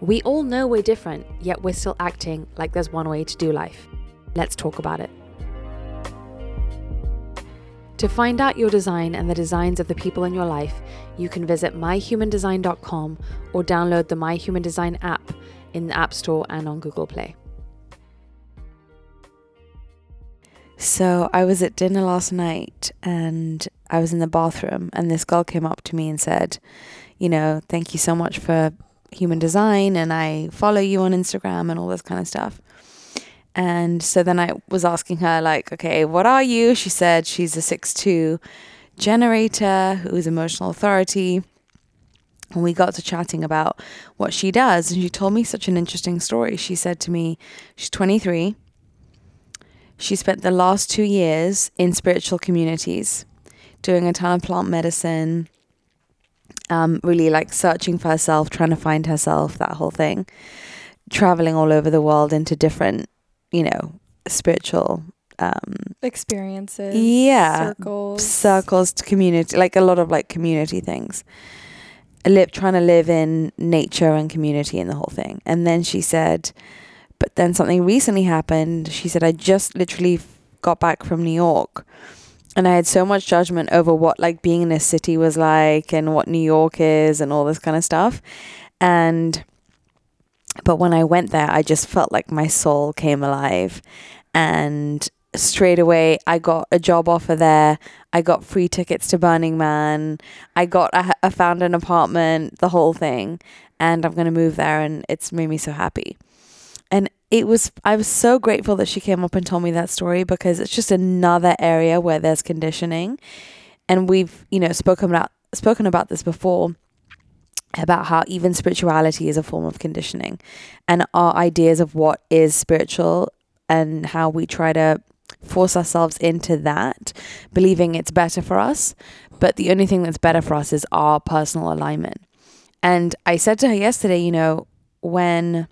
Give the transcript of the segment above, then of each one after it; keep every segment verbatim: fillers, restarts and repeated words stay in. We all know we're different, yet we're still acting like there's one way to do life. Let's talk about it. To find out your design and the designs of the people in your life, you can visit my human design dot com or download the My Human Design app in the App Store and on Google Play. So I was at dinner last night and I was in the bathroom and this girl came up to me and said, you know, thank you so much for Human Design and I follow you on Instagram and all this kind of stuff. And so then I was asking her like, okay, what are you? She said she's a six two generator who is emotional authority. And we got to chatting about what she does. And she told me such an interesting story. She said to me, she's twenty-three. She spent the last two years in spiritual communities doing a ton of plant medicine, um, really like searching for herself, trying to find herself, that whole thing, traveling all over the world into different, you know, spiritual um, experiences, yeah, circles, circles to community, like a lot of like community things, live, trying to live in nature and community and the whole thing. And then she said, but then something recently happened. She said, I just literally got back from New York and I had so much judgment over what like being in a city was like and what New York is and all this kind of stuff. And but when I went there, I just felt like my soul came alive. And straight away, I got a job offer there. I got free tickets to Burning Man. I got, I, I found an apartment, the whole thing. And I'm going to move there. And it's made me so happy. And it was, I was so grateful that she came up and told me that story because it's just another area where there's conditioning. And we've, you know, spoken about, spoken about this before, about how even spirituality is a form of conditioning and our ideas of what is spiritual and how we try to force ourselves into that, believing it's better for us. But the only thing that's better for us is our personal alignment. And I said to her yesterday, you know, when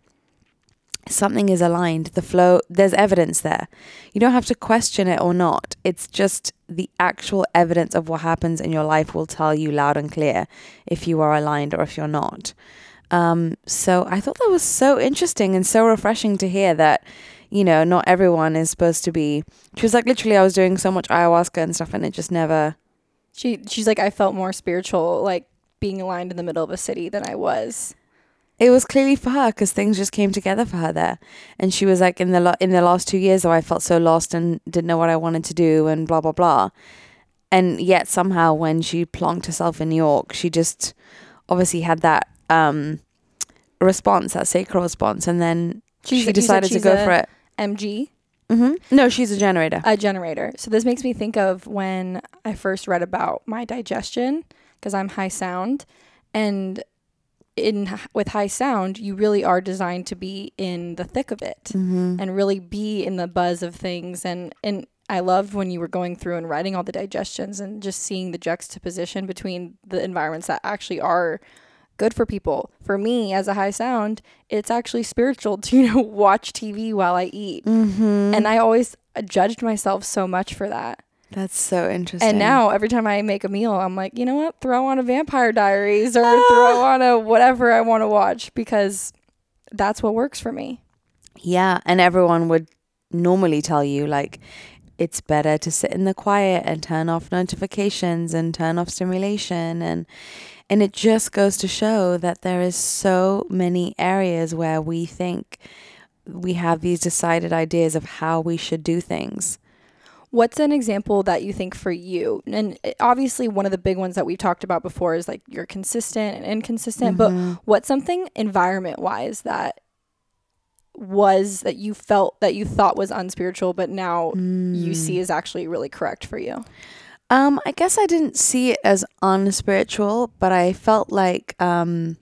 something is aligned, the flow, there's evidence there. You don't have to question it or not. It's just the actual evidence of what happens in your life will tell you loud and clear if you are aligned or if you're not. Um, so I thought that was so interesting and so refreshing to hear that, you know, not everyone is supposed to be. She was like, literally, I was doing so much ayahuasca and stuff and it just never. She She's like, I felt more spiritual, like being aligned in the middle of a city than I was. It was clearly for her because things just came together for her there. And she was like, in the lo- in the last two years, though, I felt so lost and didn't know what I wanted to do and blah, blah, blah. And yet somehow when she plonked herself in New York, she just obviously had that um, response, that sacral response. And then she's she a, decided she's a, she's to go for it. M G? Mm-hmm. No, she's a generator. A generator. So this makes me think of when I first read about my digestion because I'm high sound. And in with high sound you really are designed to be in the thick of it, mm-hmm. and really be in the buzz of things, and and I loved when you were going through and writing all the digestions and just seeing the juxtaposition between the environments that actually are good for people. For me as a high sound, it's actually spiritual to, you know, watch T V while I eat, mm-hmm. and I always judged myself so much for that. That's so interesting. And now every time I make a meal, I'm like, you know what? Throw on a Vampire Diaries or throw on a whatever I want to watch because that's what works for me. Yeah. And everyone would normally tell you like, it's better to sit in the quiet and turn off notifications and turn off stimulation. And, and it just goes to show that there is so many areas where we think we have these decided ideas of how we should do things. What's an example that you think for you? And obviously one of the big ones that we've talked about before is like you're consistent and inconsistent, mm-hmm. but what's something environment wise that was that you felt that you thought was unspiritual, but now mm. you see is actually really correct for you? Um, I guess I didn't see it as unspiritual, but I felt like um,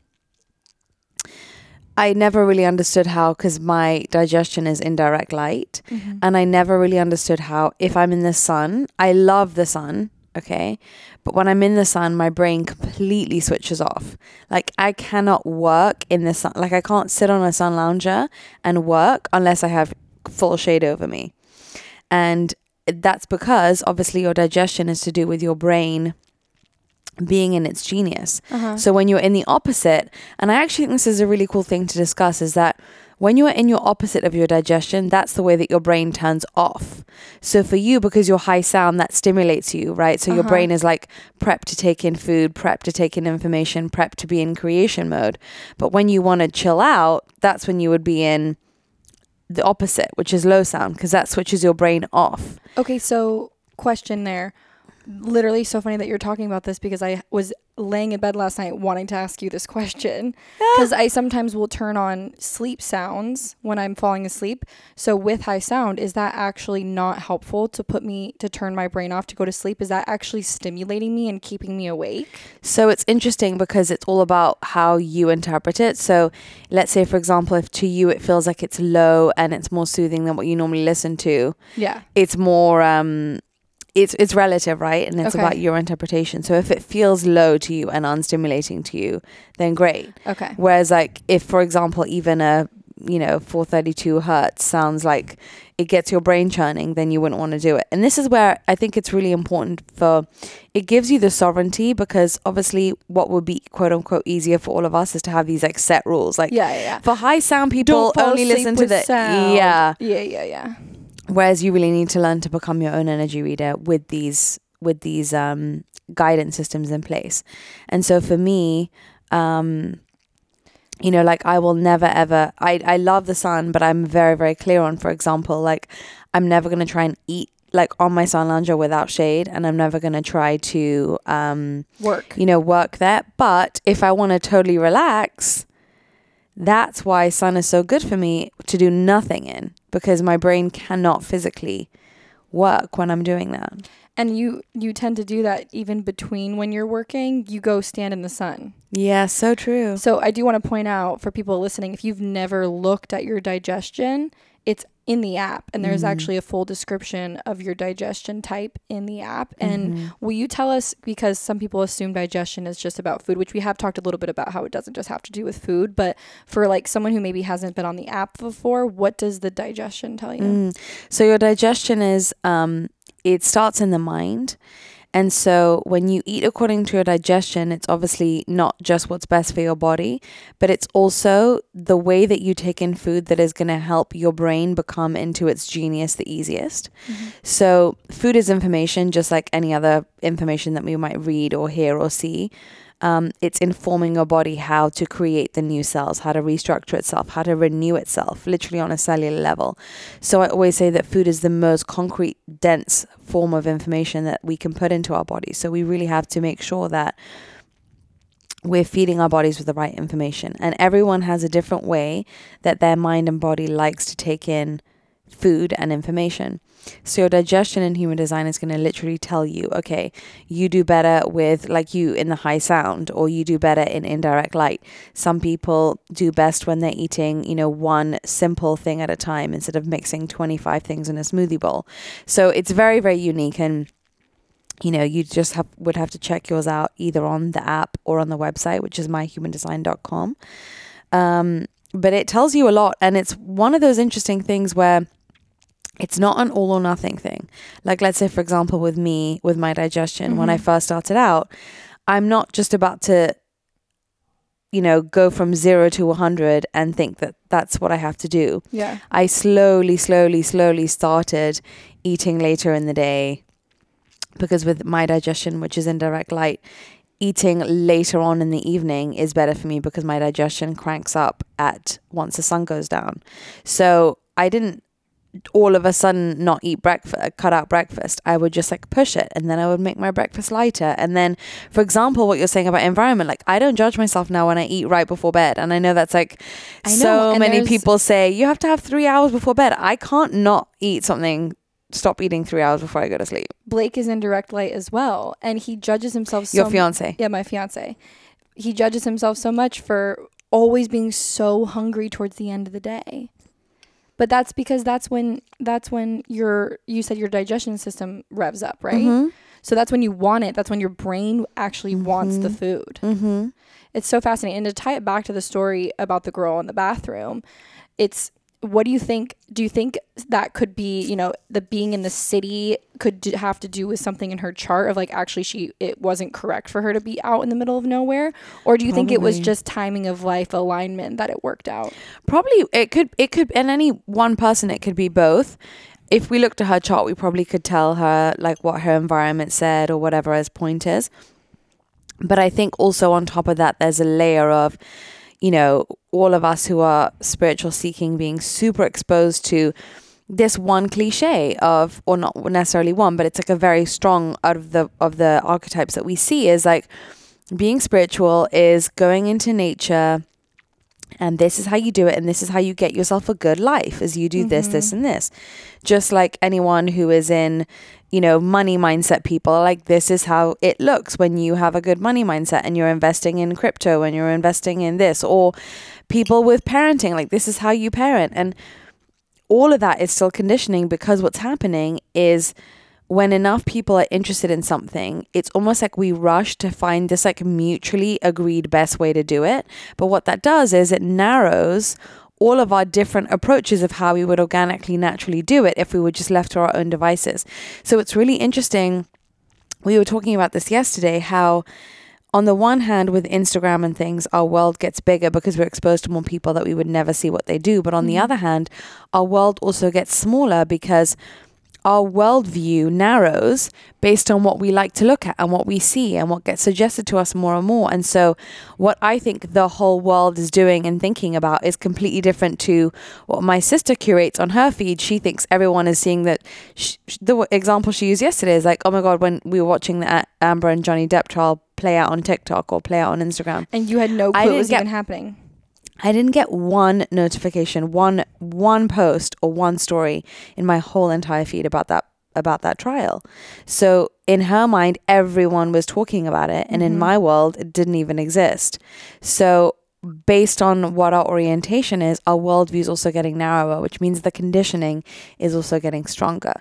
I never really understood how, because my digestion is indirect light, mm-hmm. and I never really understood how, if I'm in the sun, I love the sun, okay, but when I'm in the sun, my brain completely switches off. Like, I cannot work in the sun. Like, I can't sit on a sun lounger and work unless I have full shade over me. And that's because obviously your digestion is to do with your brain being in its genius. Uh-huh. So when you're in the opposite, and I actually think this is a really cool thing to discuss, is that when you're in your opposite of your digestion, that's the way that your brain turns off. So for you, because you're high sound, that stimulates you, right? So uh-huh. your brain is like prepped to take in food, prepped to take in information, prepped to be in creation mode. But when you want to chill out, that's when you would be in the opposite, which is low sound, because that switches your brain off. Okay, so question there. Literally so funny that you're talking about this, because I was laying in bed last night wanting to ask you this question, because I sometimes will turn on sleep sounds when I'm falling asleep. So with high sound, is that actually not helpful to put me to turn my brain off to go to sleep? Is that actually stimulating me and keeping me awake? So it's interesting because it's all about how you interpret it. So let's say, for example, if to you it feels like it's low and it's more soothing than what you normally listen to, yeah, it's more um It's it's relative, right? And it's okay. about your interpretation. So if it feels low to you and unstimulating to you, then great. Okay. Whereas, like, if, for example, even a, you know, four thirty-two hertz sounds like it gets your brain churning, then you wouldn't want to do it. And this is where I think it's really important for, it gives you the sovereignty, because obviously what would be quote unquote easier for all of us is to have these like set rules. Like, yeah, yeah, yeah. For high sound people, only listen to the sound. Yeah. Yeah, yeah, yeah. Whereas you really need to learn to become your own energy reader with these with these um, guidance systems in place. And so for me, um, you know, like I will never ever, I, I love the sun, but I'm very, very clear on, for example, like I'm never going to try and eat like on my sun lounger without shade, and I'm never going to try to um, work, you know, work there. But if I want to totally relax, that's why sun is so good for me to do nothing in, because my brain cannot physically work when I'm doing that. And you, you tend to do that even between when you're working, you go stand in the sun. Yeah, so true. So I do want to point out for people listening, if you've never looked at your digestion, it's in the app, and there's mm-hmm. actually a full description of your digestion type in the app. And mm-hmm. will you tell us, because some people assume digestion is just about food, which we have talked a little bit about how it doesn't just have to do with food, but for like someone who maybe hasn't been on the app before, what does the digestion tell you? Mm. So your digestion is, um, it starts in the mind. And so when you eat according to your digestion, it's obviously not just what's best for your body, but it's also the way that you take in food that is going to help your brain become into its genius the easiest. Mm-hmm. So food is information, just like any other information that we might read or hear or see. Um, it's informing your body how to create the new cells, how to restructure itself, how to renew itself, literally on a cellular level. So I always say that food is the most concrete, dense form of information that we can put into our bodies. So we really have to make sure that we're feeding our bodies with the right information. And everyone has a different way that their mind and body likes to take in food and information. So your digestion in Human Design is going to literally tell you, okay, you do better with like you in the high sound, or you do better in indirect light. Some people do best when they're eating, you know, one simple thing at a time instead of mixing twenty-five things in a smoothie bowl. So it's very, very unique, and you know, you just have would have to check yours out either on the app or on the website, which is my human design dot com. Um, but it tells you a lot, and it's one of those interesting things where it's not an all or nothing thing. Like, let's say, for example, with me, with my digestion, mm-hmm. when I first started out, I'm not just about to, you know, go from zero to one hundred and think that that's what I have to do. Yeah. I slowly, slowly, slowly started eating later in the day, because with my digestion, which is indirect light, eating later on in the evening is better for me because my digestion cranks up at once the sun goes down. So I didn't all of a sudden not eat breakfast, cut out breakfast. I would just like push it, and then I would make my breakfast lighter. And then, for example, what you're saying about environment, like I don't judge myself now when I eat right before bed. And I know that's like I so know, many people say you have to have three hours before bed. I can't not eat something, stop eating three hours before I go to sleep. Blake is in direct light as well, and he judges himself so your fiance m- yeah my fiance he judges himself so much for always being so hungry towards the end of the day. But that's because that's when that's when your you said your digestion system revs up, right? Mm-hmm. So that's when you want it. That's when your brain actually mm-hmm. wants the food. Mm-hmm. It's so fascinating. And to tie it back to the story about the girl in the bathroom, it's what do you think? Do you think that could be, you know, the being in the city could do, have to do with something in her chart of like actually she it wasn't correct for her to be out in the middle of nowhere? Or do you Probably. think it was just timing of life alignment that it worked out? Probably it could it could in any one person it could be both. If we looked at her chart, we probably could tell her like what her environment said or whatever his point is. But I think also on top of that, there's a layer of, you know, all of us who are spiritual seeking being super exposed to this one cliche of, or not necessarily one, but it's like a very strong out of the of the archetypes that we see is like being spiritual is going into nature and this is how you do it and this is how you get yourself a good life is you do mm-hmm. this, this, and this. Just like anyone who is in, you know, money mindset people, like this is how it looks when you have a good money mindset and you're investing in crypto and you're investing in this, or people with parenting, like this is how you parent. And all of that is still conditioning because what's happening is when enough people are interested in something, it's almost like we rush to find this like mutually agreed best way to do it. But what that does is it narrows all of our different approaches of how we would organically, naturally do it if we were just left to our own devices. So it's really interesting. We were talking about this yesterday, how on the one hand with Instagram and things, our world gets bigger because we're exposed to more people that we would never see what they do. But on mm-hmm. the other hand, our world also gets smaller because our worldview narrows based on what we like to look at and what we see and what gets suggested to us more and more. And so what I think the whole world is doing and thinking about is completely different to what my sister curates on her feed. She thinks everyone is seeing that. She, the example she used yesterday is like, oh my God, when we were watching the Amber and Johnny Depp trial play out on TikTok or play out on Instagram. And you had no clue it was get- even happening. I didn't get one notification, one one post or one story in my whole entire feed about that about that trial. So in her mind, everyone was talking about it. And mm-hmm. in my world, it didn't even exist. So based on what our orientation is, our worldview is also getting narrower, which means the conditioning is also getting stronger.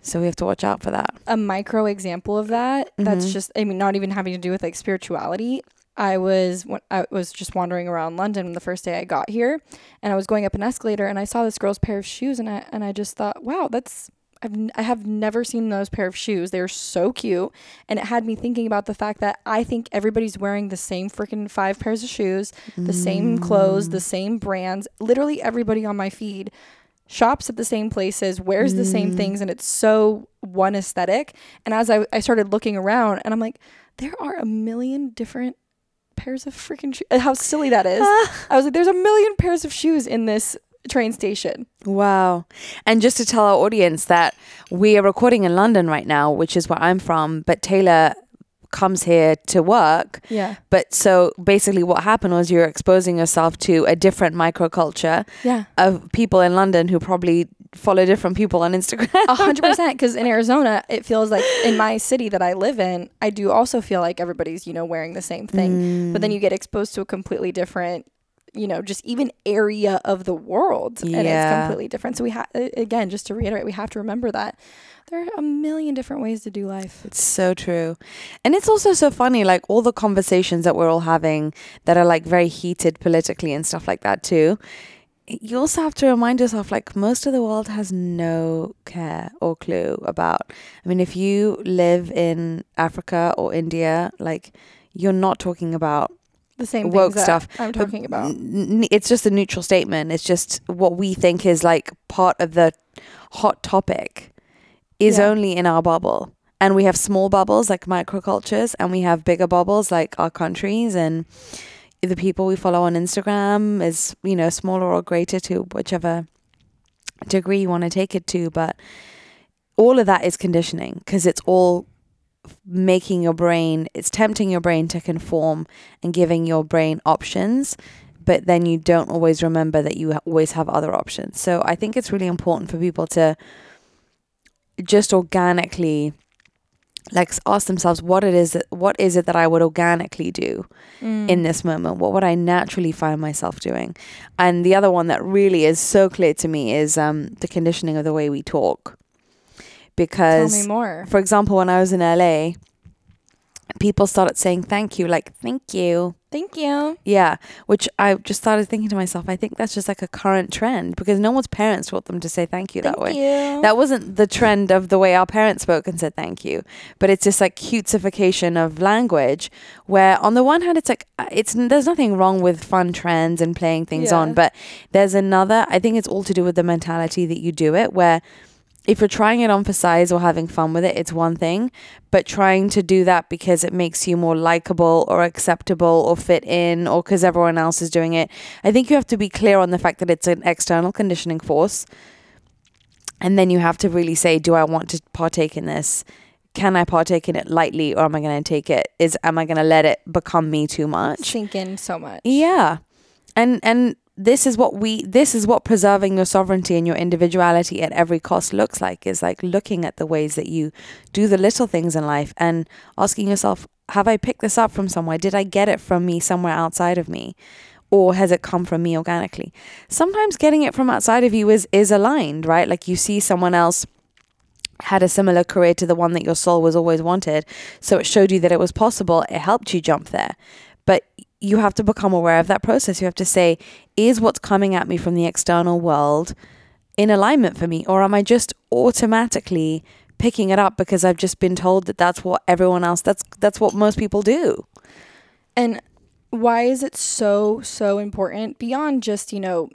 So we have to watch out for that. A micro example of that, that's mm-hmm. just, I mean, not even having to do with like spirituality. I was I was just wandering around London the first day I got here, and I was going up an escalator, and I saw this girl's pair of shoes, and I and I just thought, wow, that's I've n- I have never seen those pair of shoes. They're so cute, and it had me thinking about the fact that I think everybody's wearing the same freaking five pairs of shoes, the mm. same clothes, the same brands. Literally everybody on my feed shops at the same places, wears mm. the same things, and it's so one aesthetic. And as I I started looking around, and I'm like, there are a million different pairs of freaking shoes. How silly that is. I was like, there's a million pairs of shoes in this train station. Wow. And just to tell our audience that we are recording in London right now, which is where I'm from, but Taylor comes here to work. Yeah. But so basically what happened was you're exposing yourself to a different microculture yeah. of people in London who probably follow different people on Instagram. one hundred percent Because in Arizona, it feels like in my city that I live in, I do also feel like everybody's, you know, wearing the same thing. Mm. But then you get exposed to a completely different, you know, just even area of the world. Yeah. And it's completely different. So we have, again, just to reiterate, we have to remember that there are a million different ways to do life. It's so true. And it's also so funny, like all the conversations that we're all having that are like very heated politically and stuff like that too. You also have to remind yourself, like, most of the world has no care or clue about. I mean, if you live in Africa or India, like, you're not talking about the same woke stuff I'm talking about. It's just a neutral statement. It's just what we think is like part of the hot topic is yeah. only in our bubble. And we have small bubbles like microcultures, and we have bigger bubbles like our countries, and the people we follow on Instagram is, you know, smaller or greater to whichever degree you want to take it to. But all of that is conditioning because it's all making your brain, it's tempting your brain to conform and giving your brain options. But then you don't always remember that you always have other options. So I think it's really important for people to just organically like ask themselves, what it is, that, what is it that I would organically do mm. in this moment? What would I naturally find myself doing? And the other one that really is so clear to me is um, the conditioning of the way we talk. Because, tell me more. For example, when I was in L A, people started saying thank you, like thank you, thank you. Yeah, which I just started thinking to myself, I think that's just like a current trend because no one's parents taught them to say thank you thank that way. You. That wasn't the trend of the way our parents spoke and said thank you, but it's this like cutesification of language where on the one hand it's like it's there's nothing wrong with fun trends and playing things yeah. on, but there's another. I think it's all to do with the mentality that you do it where. If you're trying it on for size or having fun with it, it's one thing. But trying to do that because it makes you more likable or acceptable or fit in or because everyone else is doing it. I think you have to be clear on the fact that it's an external conditioning force. And then you have to really say, do I want to partake in this? Can I partake in it lightly or am I going to take it? Is am I going to let it become me too much? Sink in so much. Yeah. And and... This is what we, this is what preserving your sovereignty and your individuality at every cost looks like, is like looking at the ways that you do the little things in life and asking yourself, have I picked this up from somewhere? Did I get it from me somewhere outside of me? Or has it come from me organically? Sometimes getting it from outside of you is, is aligned, right? Like you see someone else had a similar career to the one that your soul was always wanted. So it showed you that it was possible. It helped you jump there. But you have to become aware of that process. You have to say, is what's coming at me from the external world in alignment for me? Or am I just automatically picking it up because I've just been told that that's what everyone else, that's that's what most people do? And why is it so, so important beyond just, you know,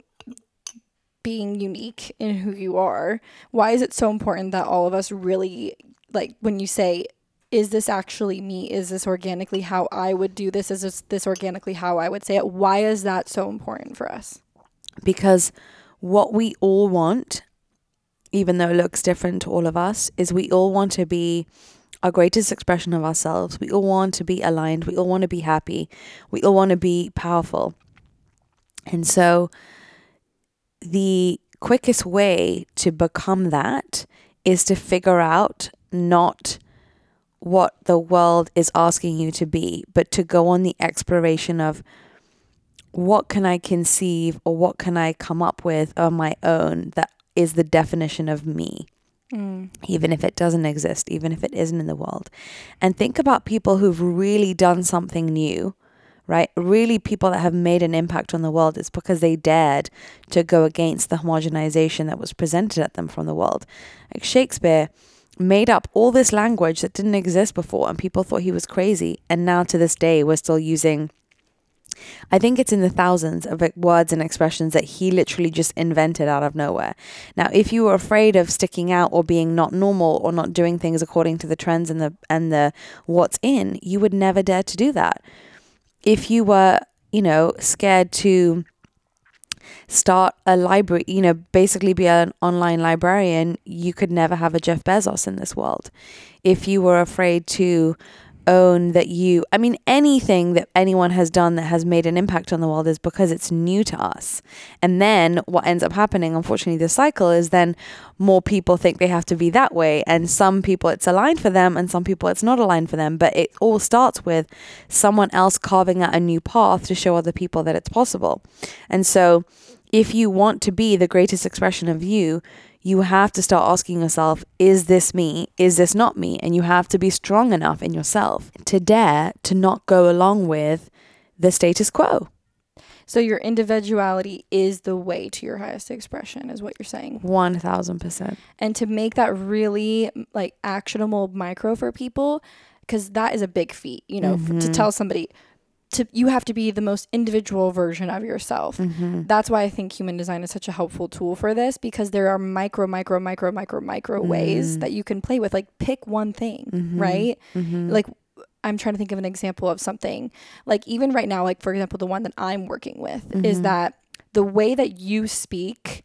being unique in who you are? Why is it so important that all of us really, like when you say, is this actually me? Is this organically how I would do this? Is this, this organically how I would say it? Why is that so important for us? Because what we all want, even though it looks different to all of us, is we all want to be our greatest expression of ourselves. We all want to be aligned. We all want to be happy. We all want to be powerful. And so the quickest way to become that is to figure out not what the world is asking you to be, but to go on the exploration of what can I conceive or what can I come up with on my own that is the definition of me, mm. even if it doesn't exist, even if it isn't in the world. And think about people who've really done something new, right? Really people that have made an impact on the world. It's because they dared to go against the homogenization that was presented at them from the world. Like Shakespeare made up all this language that didn't exist before and people thought he was crazy. And now to this day, we're still using, I think it's in the thousands of words and expressions that he literally just invented out of nowhere. Now, if you were afraid of sticking out or being not normal or not doing things according to the trends and the, and the what's in, you would never dare to do that. If you were, you know, scared to start a library, you know, basically be an online librarian, you could never have a Jeff Bezos in this world. If you were afraid to own that you, I mean, anything that anyone has done that has made an impact on the world is because it's new to us. And then what ends up happening, unfortunately, this cycle is then more people think they have to be that way. And some people it's aligned for them and some people it's not aligned for them. But it all starts with someone else carving out a new path to show other people that it's possible. And so if you want to be the greatest expression of you, you have to start asking yourself, is this me? Is this not me? And you have to be strong enough in yourself to dare to not go along with the status quo. So your individuality is the way to your highest expression is what you're saying. one thousand percent. And to make that really like actionable micro for people, because that is a big feat, you know, mm-hmm. for, to tell somebody, To, you have to be the most individual version of yourself. Mm-hmm. That's why I think human design is such a helpful tool for this, because there are micro, micro, micro, micro, micro mm-hmm. ways that you can play with. Like pick one thing, mm-hmm. right? Mm-hmm. Like I'm trying to think of an example of something. Like even right now, like for example, the one that I'm working with mm-hmm. is that the way that you speak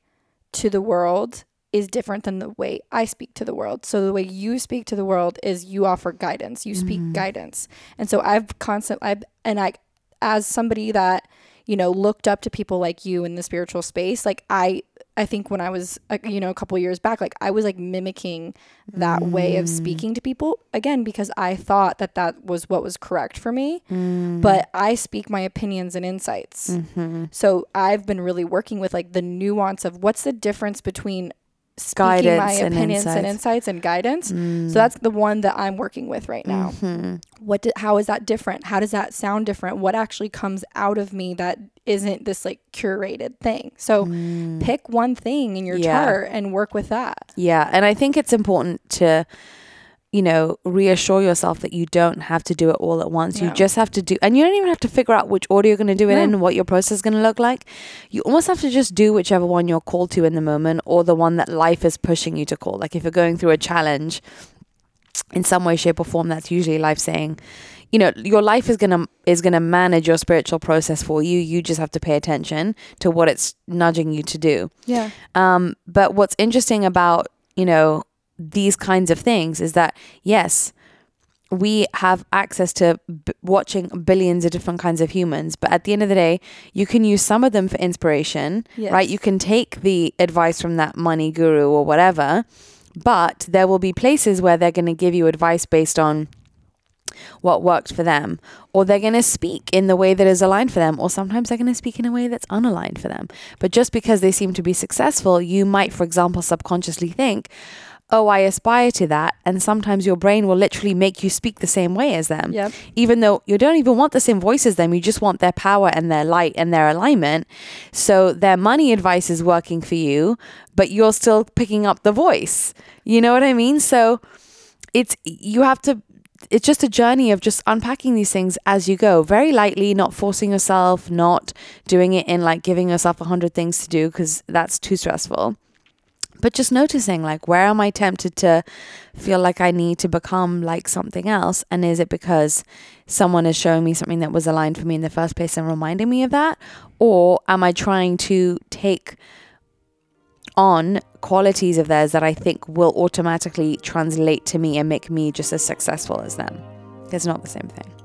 to the world is different than the way I speak to the world. So the way you speak to the world is you offer guidance. You speak mm-hmm. guidance. And so I've constant I've and I as somebody that, you know, looked up to people like you in the spiritual space, like I I think when I was, uh, you know, a couple years back, like I was like mimicking that mm. way of speaking to people again, because I thought that that was what was correct for me. Mm. But I speak my opinions and insights. Mm-hmm. So I've been really working with like the nuance of what's the difference between speaking guidance my opinions and insights and, insights and guidance. Mm. So that's the one that I'm working with right now. Mm-hmm. What? Do, how is that different? How does that sound different? What actually comes out of me that isn't this like curated thing? So mm. pick one thing in your yeah. chart and work with that. Yeah. And I think it's important to, you know, reassure yourself that you don't have to do it all at once. No. You just have to do, and you don't even have to figure out which order you're going to do it no. in and what your process is going to look like. You almost have to just do whichever one you're called to in the moment, or the one that life is pushing you to call. Like if you're going through a challenge in some way, shape or form, that's usually life saying, you know, your life is going to, is going to manage your spiritual process for you. You just have to pay attention to what it's nudging you to do. Yeah. Um, but what's interesting about, you know, these kinds of things is that yes, we have access to b- watching billions of different kinds of humans, but at the end of the day, you can use some of them for inspiration, yes. right? You can take the advice from that money guru or whatever, but there will be places where they're going to give you advice based on what worked for them, or they're going to speak in the way that is aligned for them, or sometimes they're going to speak in a way that's unaligned for them. But just because they seem to be successful, you might, for example, subconsciously think, oh, I aspire to that. And sometimes your brain will literally make you speak the same way as them. Yep. Even though you don't even want the same voice as them, you just want their power and their light and their alignment. So their money advice is working for you, but you're still picking up the voice. You know what I mean? So it's, you have to, it's just a journey of just unpacking these things as you go, very lightly, not forcing yourself, not doing it in like giving yourself a hundred things to do, because that's too stressful. But just noticing, like, where am I tempted to feel like I need to become like something else? And is it because someone is showing me something that was aligned for me in the first place and reminding me of that? Or am I trying to take on qualities of theirs that I think will automatically translate to me and make me just as successful as them? It's not the same thing.